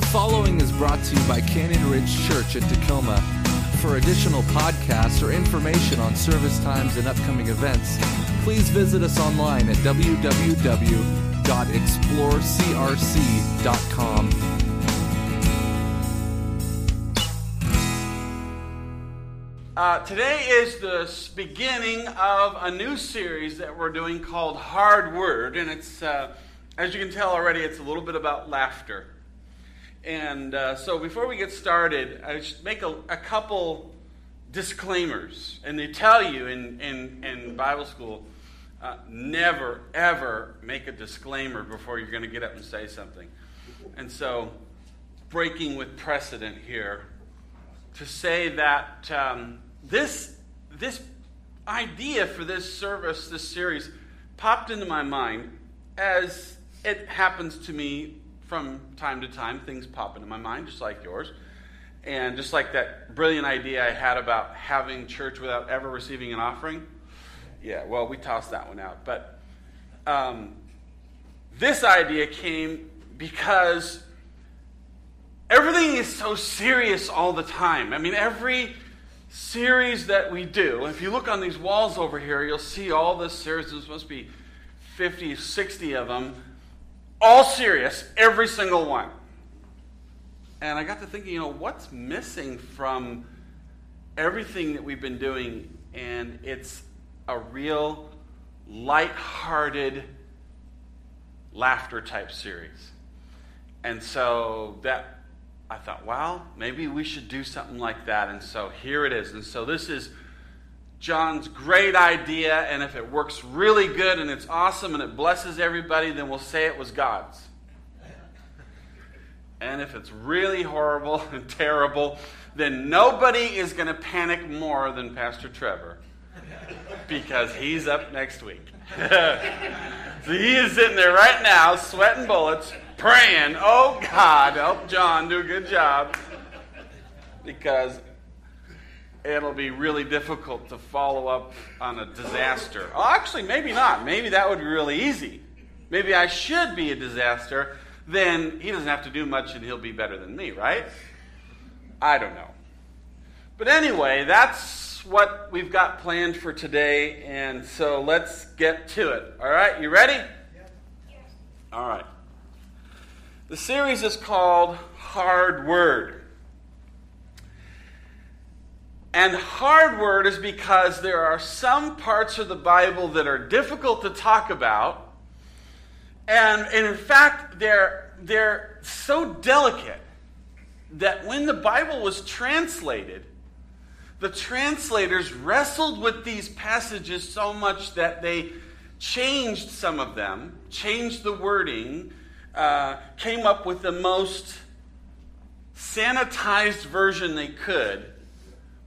The following is brought to you by Canyon Ridge Church at Tacoma. For additional podcasts or information on service times and upcoming events, please visit us online at www.explorecrc.com. Today is the beginning of a new series that we're doing called Hard Word, and it's, as you can tell already, it's a little bit about laughter. And so before we get started, I should make a couple disclaimers. And they tell you in Bible school, never, ever make a disclaimer before you're going to get up and say something. And so, breaking with precedent here, to say that this idea for this service, this series, popped into my mind as it happens to me from time to time. Things pop into my mind, just like yours. And just like that brilliant idea I had about having church without ever receiving an offering. Yeah, well, we tossed that one out. But this idea came because everything is so serious all the time. I mean, every series that we do, if you look on these walls over here, you'll see all the series. There's supposed to be 50, 60 of them, all serious, every single one. And I got to thinking, what's missing from everything that we've been doing? And it's a real lighthearted laughter type series. And so I thought, well, maybe we should do something like that. And so here it is. And so this is John's great idea. And if it works really good and it's awesome and it blesses everybody, then we'll say it was God's. And if it's really horrible and terrible, then nobody is going to panic more than Pastor Trevor because he's up next week. So he is sitting there right now, sweating bullets, praying, oh God, help John do a good job, because it'll be really difficult to follow up on a disaster. Oh, actually, maybe not. Maybe that would be really easy. Maybe I should be a disaster. Then he doesn't have to do much and he'll be better than me, right? I don't know. But anyway, that's what we've got planned for today, and so let's get to it. All right, you ready? Yeah. All right. The series is called Hard Word. And hard word is because there are some parts of the Bible that are difficult to talk about. And in fact, they're so delicate that when the Bible was translated, the translators wrestled with these passages so much that they changed some of them, changed the wording, came up with the most sanitized version they could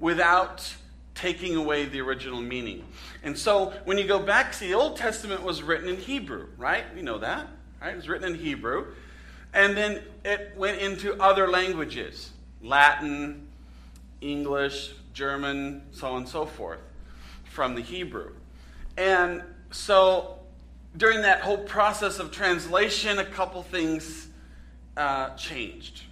without taking away the original meaning. And so when you go back, see, the Old Testament was written in Hebrew, right? We know that, right? It was written in Hebrew. And then it went into other languages, Latin, English, German, so on and so forth, from the Hebrew. And so during that whole process of translation, a couple things changed.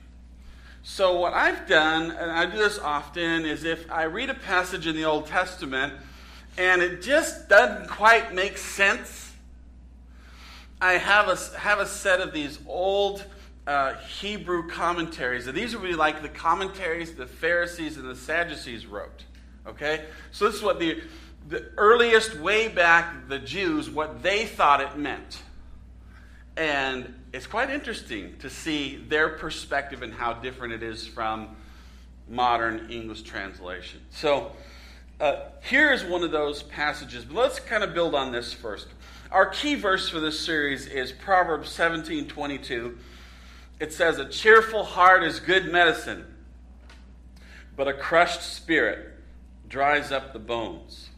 So what I've done, and I do this often, is if I read a passage in the Old Testament and it just doesn't quite make sense, I have a set of these old Hebrew commentaries. And these would be like the commentaries the Pharisees and the Sadducees wrote. Okay? So this is what the earliest, way back, the Jews, what they thought it meant. And it's quite interesting to see their perspective and how different it is from modern English translation. So here's one of those passages. But let's kind of build on this first. Our key verse for this series is Proverbs 17:22. It says, "A cheerful heart is good medicine, but a crushed spirit dries up the bones."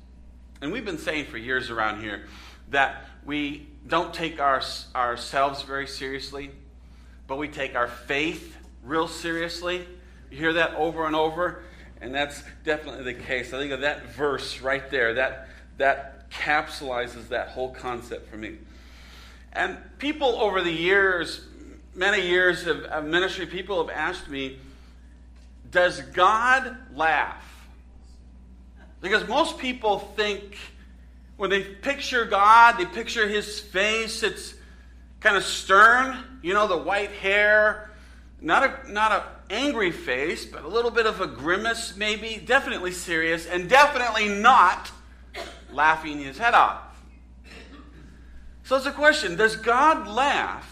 And we've been saying for years around here that we don't take ourselves very seriously, but we take our faith real seriously. You hear that over and over, and that's definitely the case. I think of that verse right there. That capsulizes that whole concept for me. And people over the years, many years of ministry, people have asked me, does God laugh? Because most people think when they picture God, they picture his face. It's kind of stern, you know, the white hair. Not a angry face, but a little bit of a grimace maybe. Definitely serious and definitely not laughing his head off. So it's a question, does God laugh?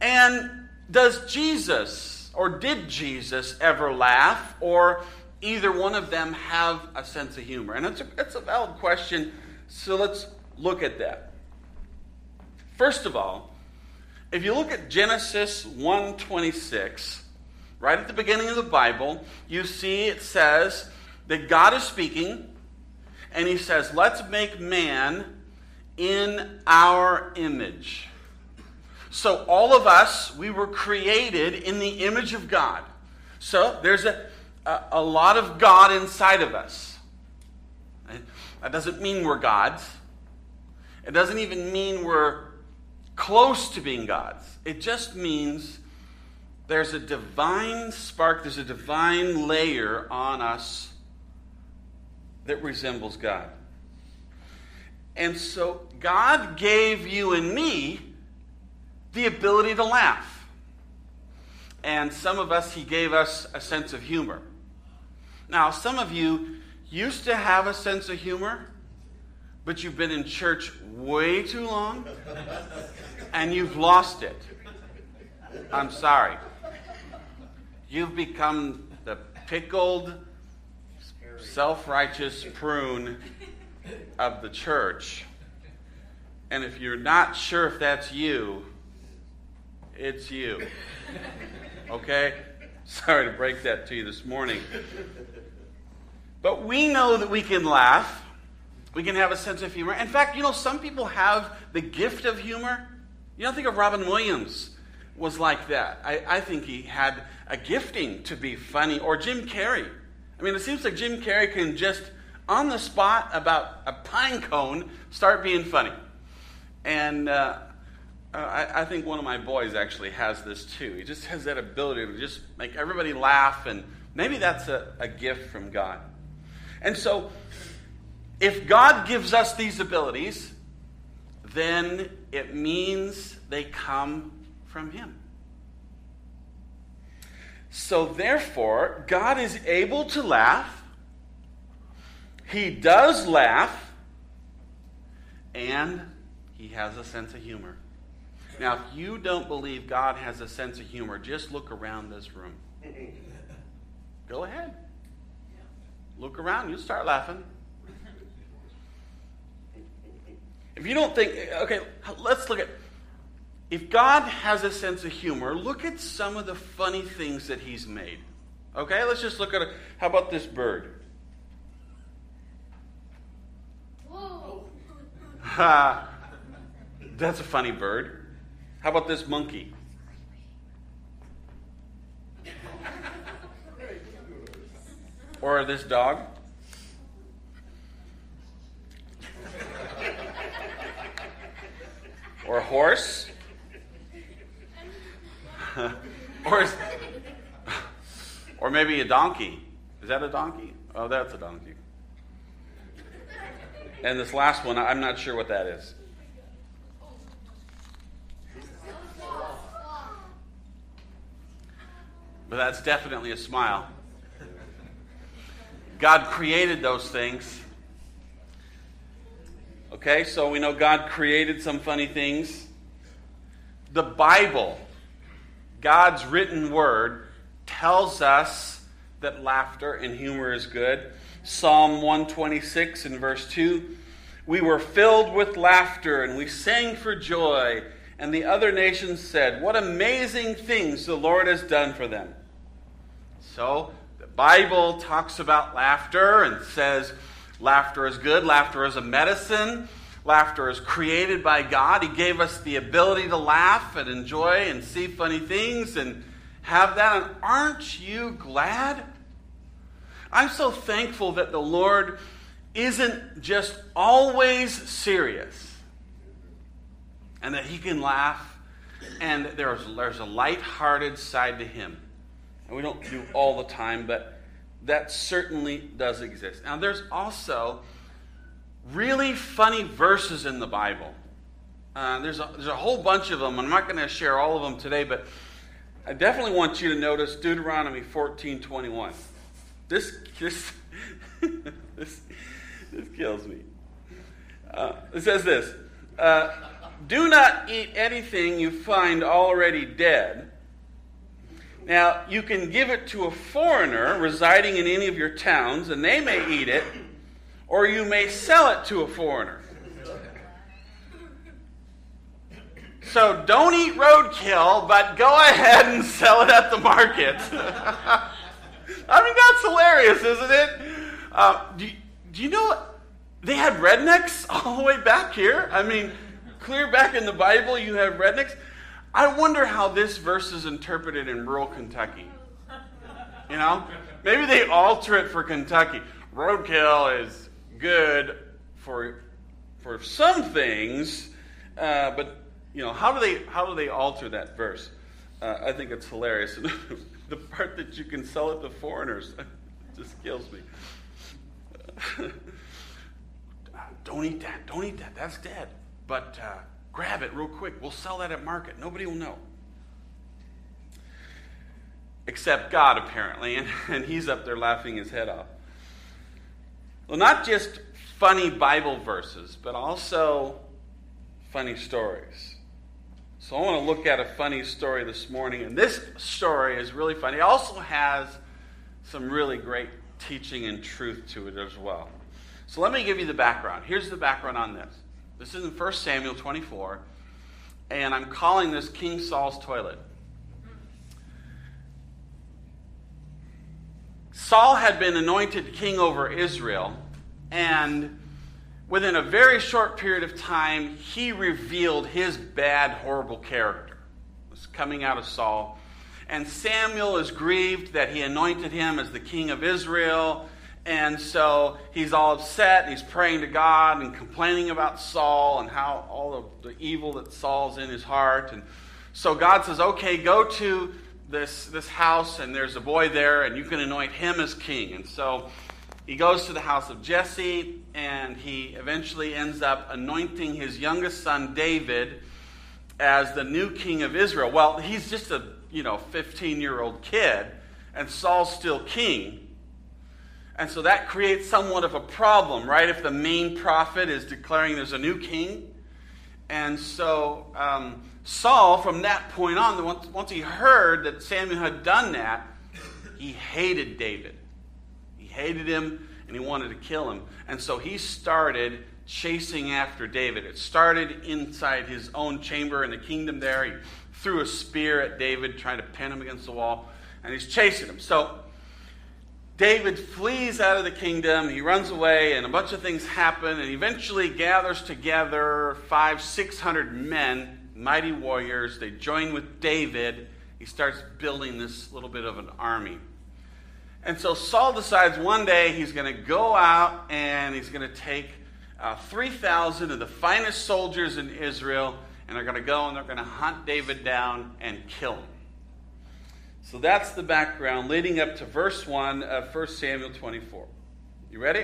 And does Jesus, or did Jesus ever laugh? Or either one of them have a sense of humor? And it's a valid question, so let's look at that. First of all, if you look at Genesis 1:26, right at the beginning of the Bible, you see it says that God is speaking, and he says, let's make man in our image. So all of us, we were created in the image of God. So there's a lot of God inside of us. That doesn't mean we're gods. It doesn't even mean we're close to being gods. It just means there's a divine spark, there's a divine layer on us that resembles God. And so God gave you and me the ability to laugh. And some of us, he gave us a sense of humor. Now, some of you used to have a sense of humor, but you've been in church way too long, and you've lost it. I'm sorry. You've become the pickled, self-righteous prune of the church. And if you're not sure if that's you, it's you. Okay? Sorry to break that to you this morning. But we know that we can laugh. We can have a sense of humor. In fact, you know, some people have the gift of humor. You don't think of Robin Williams was like that. I think he had a gifting to be funny. Or Jim Carrey. I mean, it seems like Jim Carrey can just on the spot about a pine cone, start being funny. And I think one of my boys actually has this too. He just has that ability to just make everybody laugh, and maybe that's a gift from God. And so, if God gives us these abilities, then it means they come from him. So therefore, God is able to laugh. He does laugh, and he has a sense of humor. Now, if you don't believe God has a sense of humor, just look around this room. Go ahead. Look around. You'll start laughing. If you don't think, okay, let's look at, if God has a sense of humor, look at some of the funny things that he's made. Okay, let's just look at, how about this bird? That's a funny bird. How about this monkey? Or this dog? Or a horse? Or maybe a donkey. Is that a donkey? Oh, that's a donkey. And this last one, I'm not sure what that is. But that's definitely a smile. God created those things. Okay, so we know God created some funny things. The Bible, God's written word, tells us that laughter and humor is good. Psalm 126 and verse 2, we were filled with laughter and we sang for joy, and the other nations said, what amazing things the Lord has done for them. So the Bible talks about laughter and says laughter is good, laughter is a medicine, laughter is created by God. He gave us the ability to laugh and enjoy and see funny things and have that. And aren't you glad? I'm so thankful that the Lord isn't just always serious, and that he can laugh, And there's a lighthearted side to him. And we don't do all the time, but that certainly does exist. Now, there's also really funny verses in the Bible. There's a whole bunch of them. I'm not going to share all of them today, but I definitely want you to notice Deuteronomy 14:21. This kills me. It says this. Do not eat anything you find already dead. Now, you can give it to a foreigner residing in any of your towns, and they may eat it, or you may sell it to a foreigner. So don't eat roadkill, but go ahead and sell it at the market. I mean, that's hilarious, isn't it? Do you know they had rednecks all the way back here? I mean, clear back in the Bible, you have rednecks. I wonder how this verse is interpreted in rural Kentucky. You know? Maybe they alter it for Kentucky. Roadkill is good for some things, but you know, how do they alter that verse? I think it's hilarious. The part that you can sell it to foreigners just kills me. Don't eat that. Don't eat that. That's dead. But grab it real quick. We'll sell that at market. Nobody will know. Except God, apparently. And he's up there laughing his head off. Well, not just funny Bible verses, but also funny stories. So I want to look at a funny story this morning. And this story is really funny. It also has some really great teaching and truth to it as well. So let me give you the background. Here's the background on this. This is in 1 Samuel 24, and I'm calling this King Saul's toilet. Saul had been anointed king over Israel, and within a very short period of time, he revealed his bad, horrible character. It was coming out of Saul. And Samuel is grieved that he anointed him as the king of Israel. And so he's all upset, and he's praying to God and complaining about Saul and how all the evil that Saul's in his heart. And so God says, okay, go to this house, and there's a boy there, and you can anoint him as king. And so he goes to the house of Jesse, and he eventually ends up anointing his youngest son, David, as the new king of Israel. Well, he's just a 15-year-old kid, and Saul's still king. And so that creates somewhat of a problem, right? If the main prophet is declaring there's a new king. And so Saul, from that point on, once he heard that Samuel had done that, he hated David. He hated him, and he wanted to kill him. And so he started chasing after David. It started inside his own chamber in the kingdom there. He threw a spear at David, trying to pin him against the wall, and he's chasing him. So David flees out of the kingdom, he runs away, and a bunch of things happen, and eventually gathers together 500-600 men, mighty warriors. They join with David. He starts building this little bit of an army. And so Saul decides one day he's going to go out and he's going to take 3,000 of the finest soldiers in Israel, and they're going to go and they're going to hunt David down and kill him. So that's the background leading up to verse 1 of 1 Samuel 24. You ready?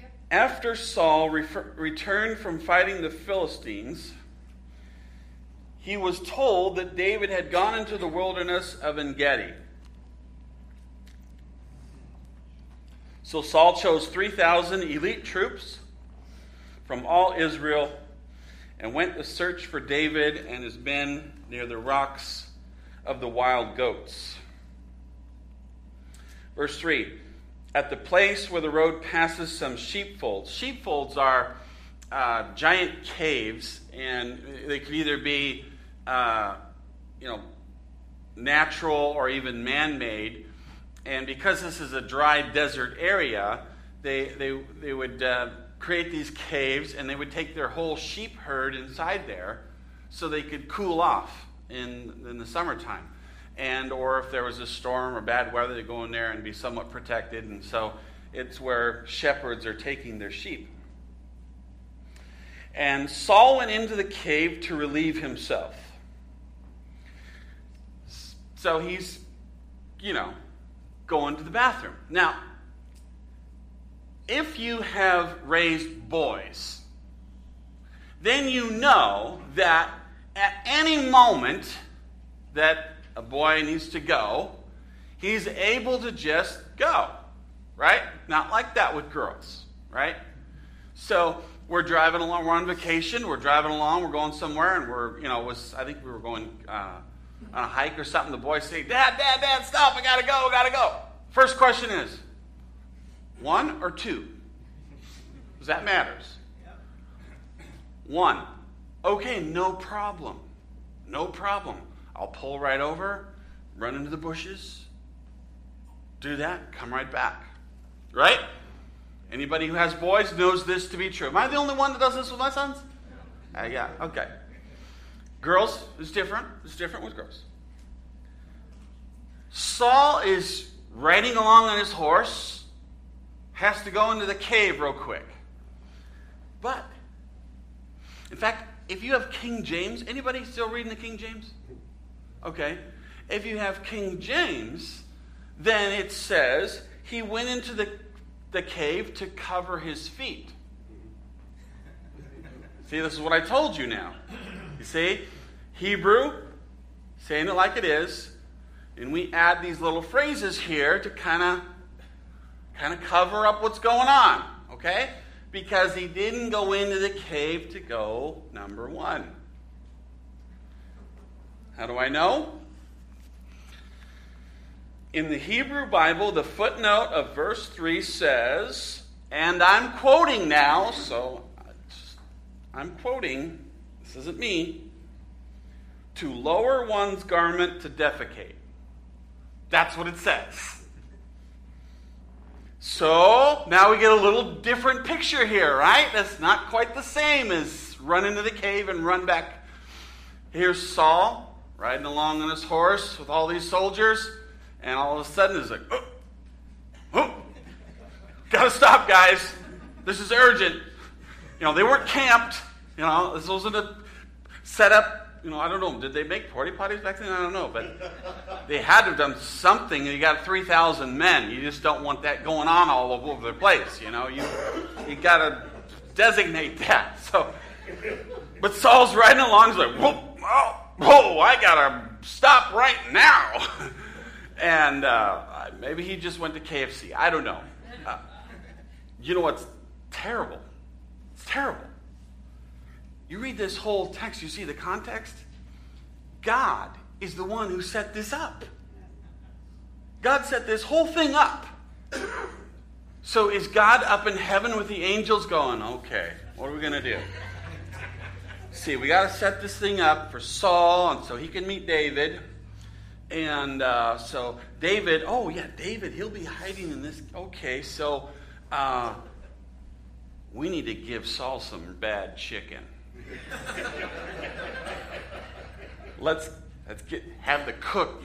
Yeah. After Saul returned from fighting the Philistines, he was told that David had gone into the wilderness of En Gedi. So Saul chose 3,000 elite troops from all Israel and went to search for David and his men near the rocks of the wild goats. Verse 3, at the place where the road passes some sheepfolds. Sheepfolds are giant caves, and they could either be natural or even man-made. And because this is a dry desert area, they would create these caves, and they would take their whole sheep herd inside there so they could cool off in the summertime. And or if there was a storm or bad weather, they'd go in there and be somewhat protected. And so it's where shepherds are taking their sheep. And Saul went into the cave to relieve himself. So he's, going to the bathroom. Now, if you have raised boys, then you know that at any moment that a boy needs to go, he's able to just go, right? Not like that with girls, right? So we're driving along, we're on vacation, we're going somewhere, and I think we were going on a hike or something. The boys say, Dad, stop, I gotta go. First question is, one or two? Because that matters. One. Okay, no problem. I'll pull right over, run into the bushes, do that, come right back. Right? Anybody who has boys knows this to be true. Am I the only one that does this with my sons? Yeah, okay. Girls, it's different. It's different with girls. Saul is riding along on his horse, has to go into the cave real quick. But in fact, if you have King James, anybody still reading the King James? Okay. If you have King James, then it says he went into the cave to cover his feet. See, this is what I told you now. You see, Hebrew, saying it like it is, and we add these little phrases here to kind of cover up what's going on, okay? Because he didn't go into the cave to go number one. How do I know? In the Hebrew Bible, the footnote of verse 3 says, and I'm quoting now, so I'm quoting, this isn't me, to lower one's garment to defecate. That's what it says. So, now we get a little different picture here, right? That's not quite the same as run into the cave and run back. Here's Saul riding along on his horse with all these soldiers, and all of a sudden it's like, oh, gotta stop, guys. This is urgent. They weren't camped. This wasn't a setup. I don't know. Did they make porta potties back then? I don't know, but they had to have done something. You got 3,000 men. You just don't want that going on all over the place. You gotta designate that. So, but Saul's riding along. He's like, whoa, I gotta stop right now. And maybe he just went to KFC. I don't know. You know what's terrible? It's terrible. You read this whole text, you see the context. God is the one who set this up. God set this whole thing up. So is God up in heaven with the angels going, okay, what are we going to do? See, we got to set this thing up for Saul and so he can meet David. And so David, he'll be hiding in this. Okay, so we need to give Saul some bad chicken. Let's have the cook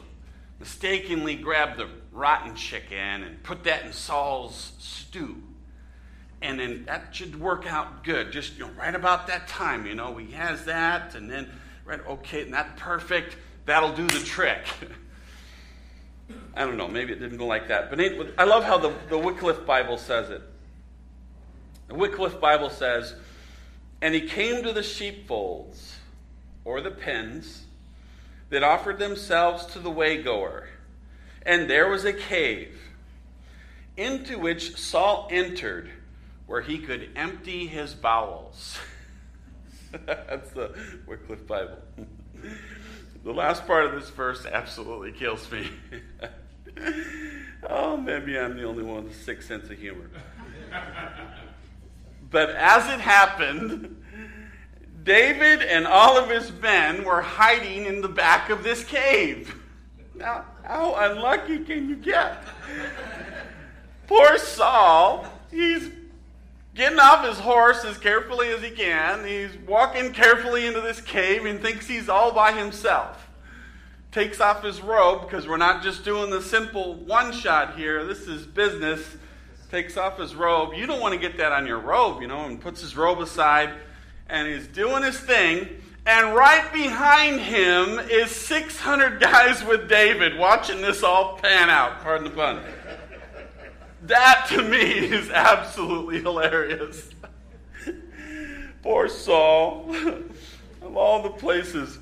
mistakenly grab the rotten chicken and put that in Saul's stew. And then that should work out good. Just, right about that time, he has that. And then, right, okay, not perfect. That'll do the trick. I don't know. Maybe it didn't go like that. But I love how the Wycliffe Bible says it. The Wycliffe Bible says, and he came to the sheepfolds, or the pens, that offered themselves to the waygoer. And there was a cave, into which Saul entered, where he could empty his bowels. That's the Wycliffe Bible. The last part of this verse absolutely kills me. Oh, maybe I'm the only one with a sick sense of humor. But as it happened, David and all of his men were hiding in the back of this cave. Now, how unlucky can you get? Poor Saul, he's getting off his horse as carefully as he can. He's walking carefully into this cave and thinks he's all by himself. Takes off his robe, because we're not just doing the simple one shot here. This is business. Takes off his robe. You don't want to get that on your robe, and puts his robe aside. and he's doing his thing, and right behind him is 600 guys with David watching this all pan out. Pardon the pun. That, to me, is absolutely hilarious. Poor Saul, of all the places.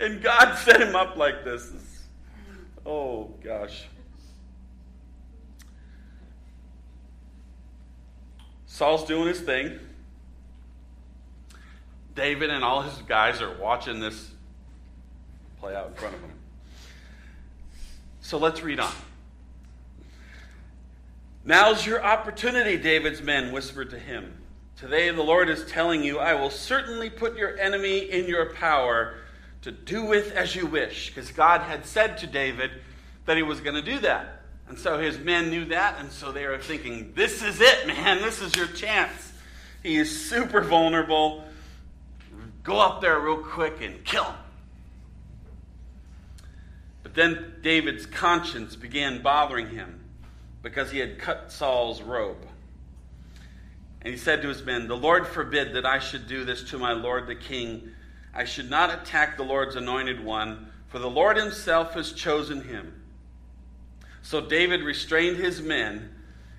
And God set him up like this. Oh, gosh. Saul's doing his thing. David and all his guys are watching this play out in front of him. So let's read on. Now's your opportunity, David's men whispered to him. Today the Lord is telling you, I will certainly put your enemy in your power to do with as you wish. Because God had said to David that he was going to do that. And so his men knew that, and so they are thinking, this is it, man. This is your chance. He is super vulnerable. Go up there real quick and kill him. But then David's conscience began bothering him, because he had cut Saul's robe. And he said to his men, the Lord forbid that I should do this to my lord the king. I should not attack the Lord's anointed one, for the Lord himself has chosen him. So David restrained his men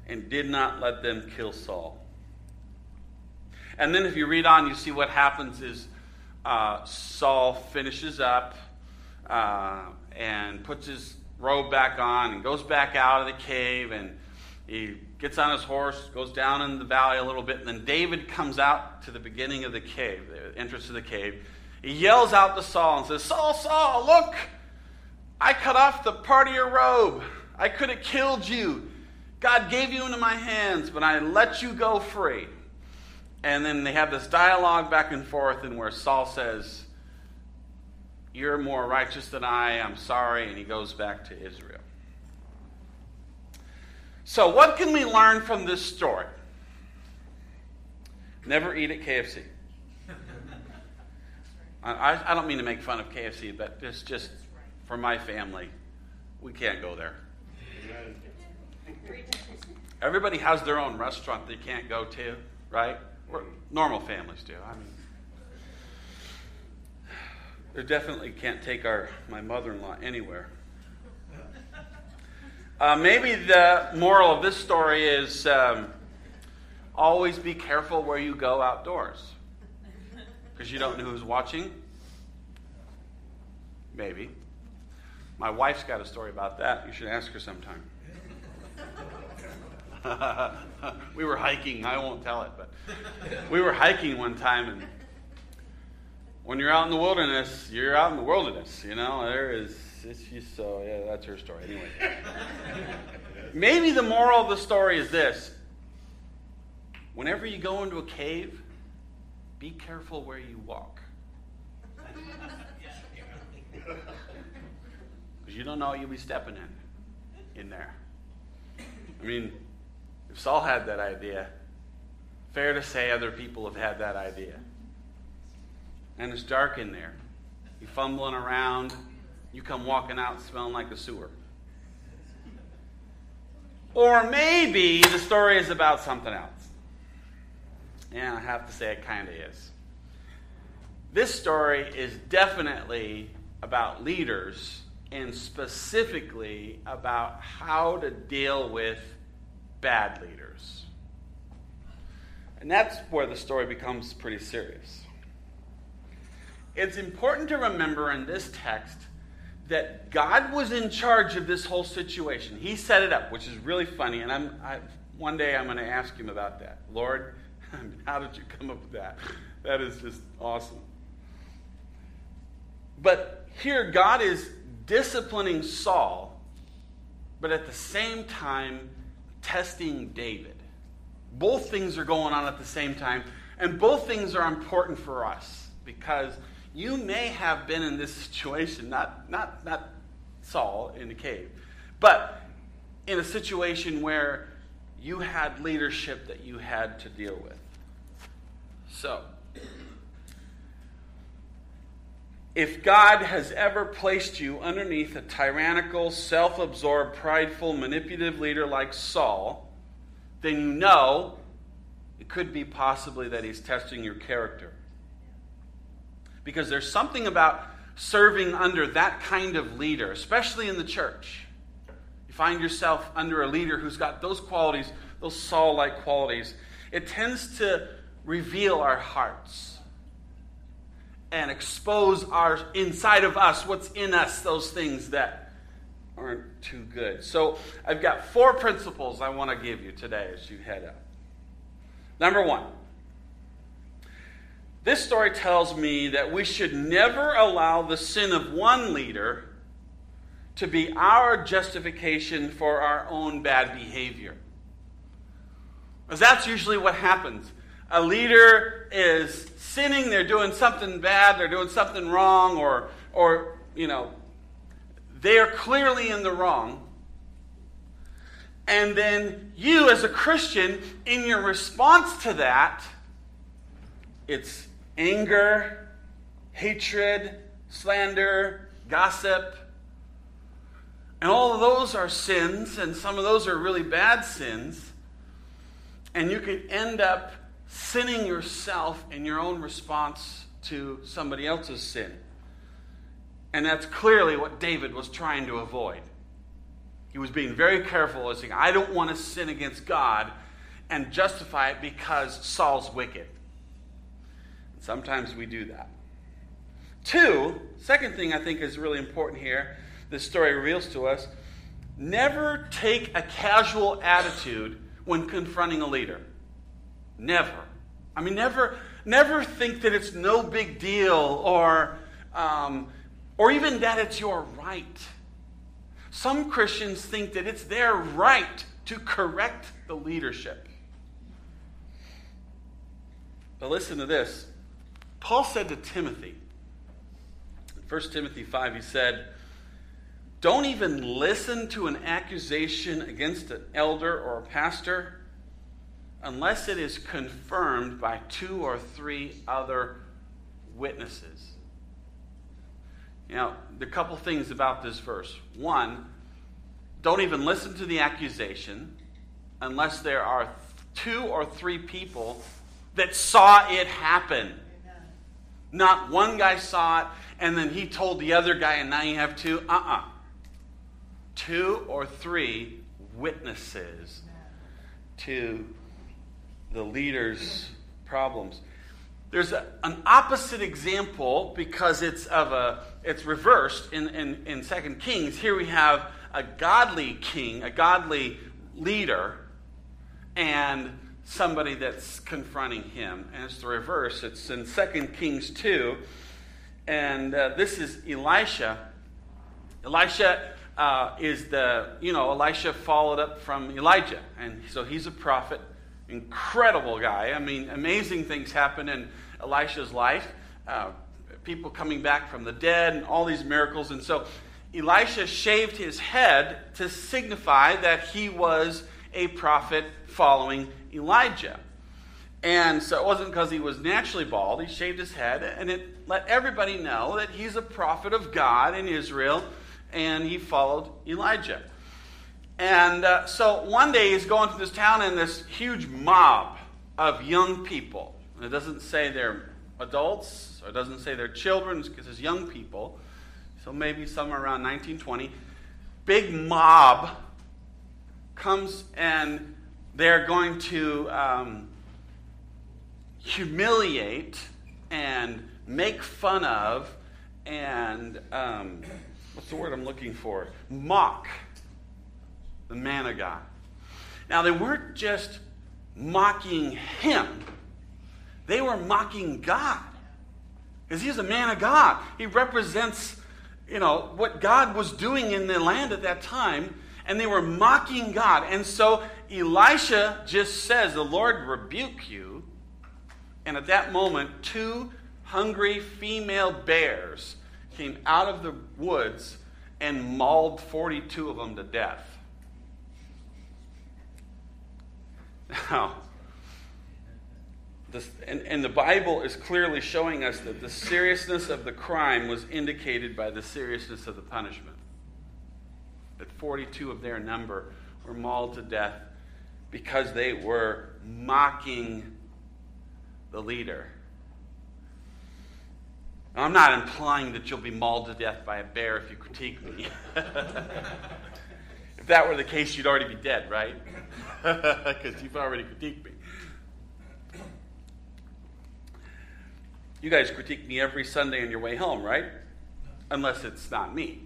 and did not let them kill Saul. And then if you read on, you see what happens is Saul finishes up and puts his robe back on and goes back out of the cave, and he gets on his horse, goes down in the valley a little bit, and then David comes out to the beginning of the cave, the entrance of the cave. He yells out to Saul and says, Saul, Saul, look, I cut off the part of your robe. I could have killed you. God gave you into my hands, but I let you go free. And then they have this dialogue back and forth, and where Saul says, you're more righteous than I, I'm sorry, and he goes back to Israel. So what can we learn from this story? Never eat at KFC. I don't mean to make fun of KFC, but it's just for my family, we can't go there. Everybody has their own restaurant they can't go to, right? Normal families do, I mean. They definitely can't take my mother-in-law anywhere. Maybe the moral of this story is always be careful where you go outdoors, because you don't know who's watching. Maybe. My wife's got a story about that. You should ask her sometime. We were hiking. I won't tell it, but we were hiking one time, and when you're out in the wilderness, you're out in the wilderness, you know. That's her story anyway. Maybe the moral of the story is this. Whenever you go into a cave, be careful where you walk. Because you don't know what you'll be stepping in there. I mean, if Saul had that idea, fair to say other people have had that idea. And it's dark in there. You're fumbling around. You come walking out smelling like a sewer. Or maybe the story is about something else. And I have to say it kind of is. This story is definitely about leaders, and specifically about how to deal with bad leaders. And that's where the story becomes pretty serious. It's important to remember in this text that God was in charge of this whole situation. He set it up, which is really funny. And one day I'm going to ask him about that. Lord, how did you come up with that? That is just awesome. But here God is disciplining Saul, but at the same time testing David. Both things are going on at the same time, and both things are important for us, because you may have been in this situation, not Saul in the cave, but in a situation where you had leadership that you had to deal with. So, if God has ever placed you underneath a tyrannical, self-absorbed, prideful, manipulative leader like Saul, then you know it could be possibly that he's testing your character. because there's something about serving under that kind of leader, especially in the church. You find yourself under a leader who's got those qualities, those Saul-like qualities. It tends to reveal our hearts and expose our inside of us, what's in us, those things that aren't too good. So I've got four principles I want to give you today as you head up. Number one, this story tells me that we should never allow the sin of one leader to be our justification for our own bad behavior. Because that's usually what happens. A leader is sinning, they're doing something bad, they're doing something wrong, or you know, they are clearly in the wrong. And then you, as a Christian, in your response to that, it's anger, hatred, slander, gossip. And all of those are sins, and some of those are really bad sins. And you could end up sinning yourself in your own response to somebody else's sin. And that's clearly what David was trying to avoid. He was being very careful, saying, I don't want to sin against God and justify it because Saul's wicked. Sometimes we do that. Second thing I think is really important here, this story reveals to us, never take a casual attitude when confronting a leader. Never. I mean, never think that it's no big deal or even that it's your right. Some Christians think that it's their right to correct the leadership. But listen to this. Paul said to Timothy, in 1 Timothy 5, he said, don't even listen to an accusation against an elder or a pastor unless it is confirmed by 2 or 3 other witnesses. You know, there are a couple things about this verse. One, don't even listen to the accusation unless there are 2 or 3 people that saw it happen. Not one guy saw it, and then he told the other guy, and now you have 2. 2 or 3 witnesses to the leader's problems. There's an opposite example because it's reversed in 2 Kings. Here we have a godly king, a godly leader, and somebody that's confronting him. And it's the reverse. It's in 2 Kings 2. And this is Elisha. Elisha followed up from Elijah. And so he's a prophet. Incredible guy. I mean, amazing things happen in Elisha's life. People coming back from the dead and all these miracles. And so Elisha shaved his head to signify that he was a prophet following Elijah. And so it wasn't because he was naturally bald. He shaved his head, and it let everybody know that he's a prophet of God in Israel, and he followed Elijah. And so one day he's going through this town, and this huge mob of young people. And it doesn't say they're adults, or it doesn't say they're children, because it's young people. So maybe somewhere around 1920. Big mob comes, and they're going to humiliate and make fun of and, what's the word I'm looking for? Mock the man of God. Now, they weren't just mocking him. They were mocking God. Because he's a man of God. He represents, you know, what God was doing in the land at that time. And they were mocking God. And so Elisha just says, the Lord rebuke you. And at that moment, 2 hungry female bears came out of the woods and mauled 42 of them to death. Now, and the Bible is clearly showing us that the seriousness of the crime was indicated by the seriousness of the punishment. That 42 of their number were mauled to death because they were mocking the leader. And I'm not implying that you'll be mauled to death by a bear if you critique me. If that were the case, you'd already be dead, right? Because you've already critiqued me. You guys critique me every Sunday on your way home, right? Unless it's not me.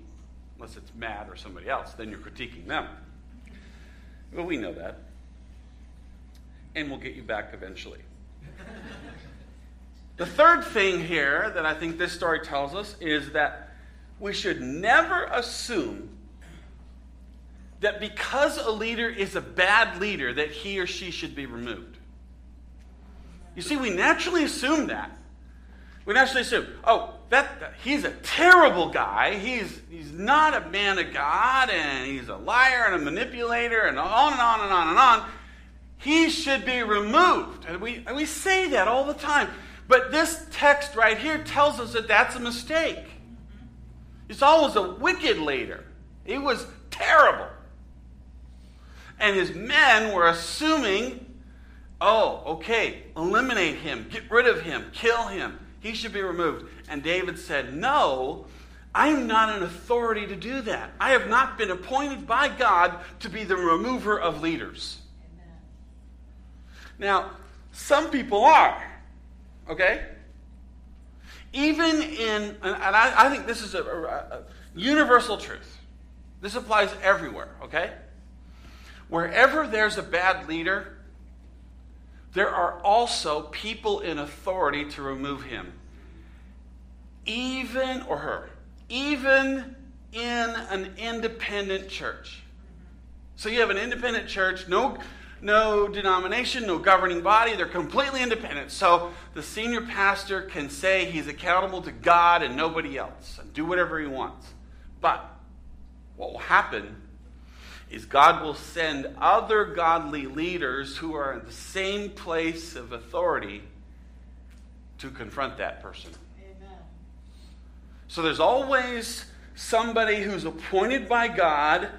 Unless it's Matt or somebody else, then you're critiquing them. But we know that. And we'll get you back eventually. The third thing here that I think this story tells us is that we should never assume that because a leader is a bad leader, that he or she should be removed. You see, we naturally assume that. We naturally assume, oh, that he's a terrible guy. He's not a man of God, and he's a liar and a manipulator, and on and on and on and on. He should be removed. And we say that all the time. But this text right here tells us that that's a mistake. Saul was a wicked leader. He was terrible. And his men were assuming, oh, okay, eliminate him, get rid of him, kill him. He should be removed. And David said, no, I am not an authority to do that. I have not been appointed by God to be the remover of leaders. Amen. Now, some people are, okay? Even in, and I think this is a universal truth. This applies everywhere, okay? Wherever there's a bad leader, there are also people in authority to remove him. Even, or her, even in an independent church. So you have an independent church, no denomination, no governing body. They're completely independent. So the senior pastor can say he's accountable to God and nobody else and do whatever he wants. But what will happen is God will send other godly leaders who are in the same place of authority to confront that person. Amen. So there's always somebody who's appointed by God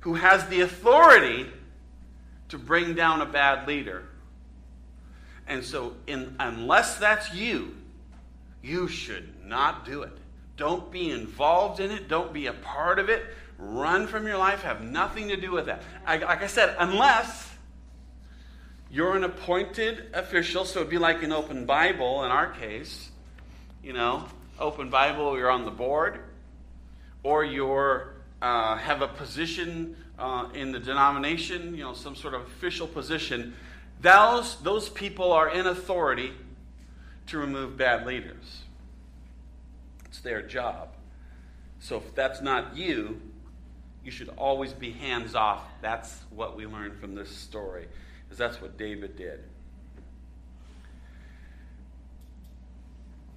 who has the authority to bring down a bad leader. And so unless that's you, you should not do it. Don't be involved in it. Don't be a part of it. Run from your life. Have nothing to do with that. Like I said, unless you're an appointed official, so it'd be like an Open Bible in our case. You know, Open Bible, you're on the board, or you're have a position in the denomination. You know, some sort of official position. Those people are in authority to remove bad leaders. It's their job. So if that's not you, you should always be hands off. That's what we learned from this story, is that's what David did.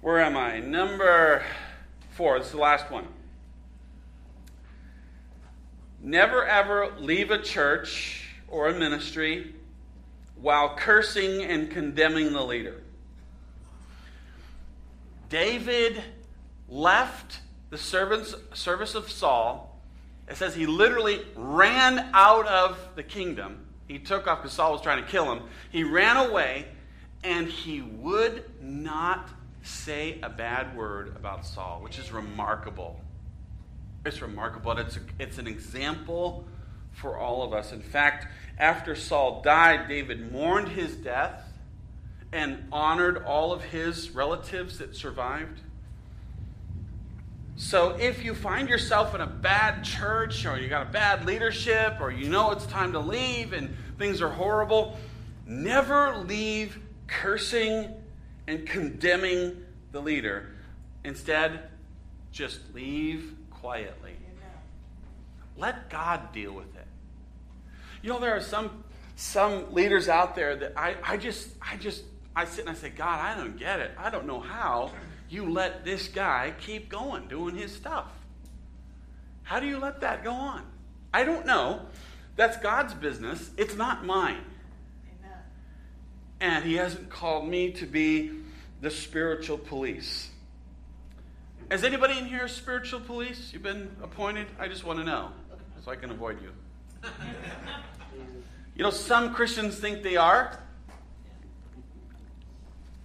Where am I? Number 4. This is the last one. Never ever leave a church or a ministry while cursing and condemning the leader. David left the service of Saul. It says he literally ran out of the kingdom. He took off because Saul was trying to kill him. He ran away, and he would not say a bad word about Saul, which is remarkable. It's remarkable, and it's an example for all of us. In fact, after Saul died, David mourned his death and honored all of his relatives that survived. So if you find yourself in a bad church, or you got a bad leadership, or you know it's time to leave and things are horrible, never leave cursing and condemning the leader. Instead, just leave quietly. Let God deal with it. You know, there are some leaders out there that I sit and I say, God, I don't get it. I don't know how you let this guy keep going, doing his stuff. How do you let that go on? I don't know. That's God's business. It's not mine. Amen. And he hasn't called me to be the spiritual police. Is anybody in here spiritual police? You've been appointed? I just want to know, so I can avoid you. You know, some Christians think they are.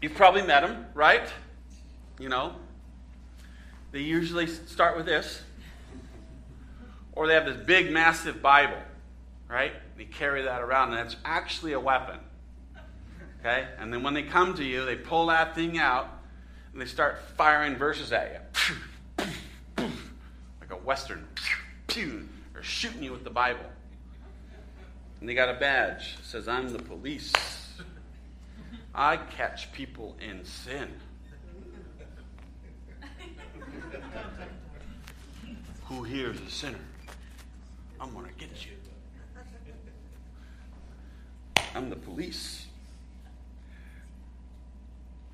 You've probably met them, right? You know, they usually start with this. Or they have this big, massive Bible, right? They carry that around, and that's actually a weapon. Okay? And then when they come to you, they pull that thing out, and they start firing verses at you. Like a Western. Or shooting you with the Bible. And they got a badge. It says, I'm the police. I catch people in sin. Who here is a sinner? I'm going to get you. I'm the police.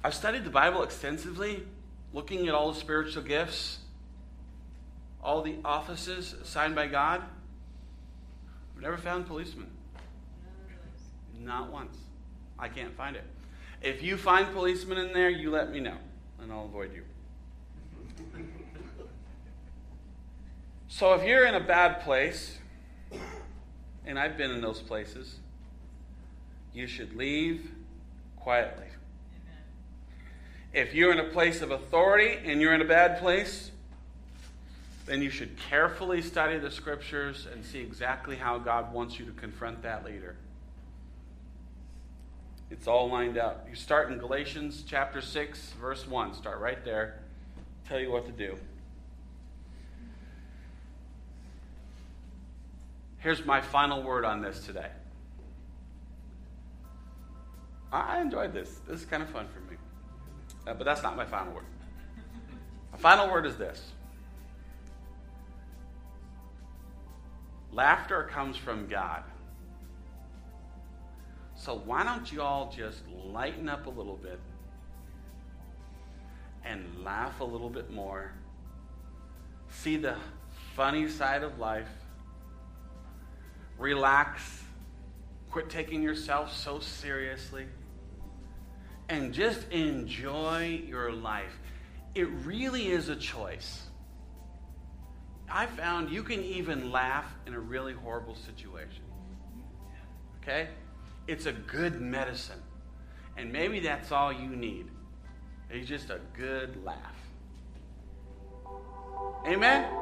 I've studied the Bible extensively, looking at all the spiritual gifts, all the offices assigned by God. I've never found policemen. Not once. I can't find it. If you find policemen in there, you let me know, and I'll avoid you. So if you're in a bad place, and I've been in those places, you should leave quietly. Amen. If you're in a place of authority and you're in a bad place, then you should carefully study the scriptures and see exactly how God wants you to confront that leader. It's all lined up. You start in Galatians chapter 6, verse 1. Start right there. Tell you what to do. Here's my final word on this today. I enjoyed this. This is kind of fun for me. But that's not my final word. My final word is this. Laughter comes from God. So why don't you all just lighten up a little bit and laugh a little bit more. See the funny side of life. Relax. Quit taking yourself so seriously. And just enjoy your life. It really is a choice. I found you can even laugh in a really horrible situation. Okay? It's a good medicine. And maybe that's all you need. It's just a good laugh. Amen?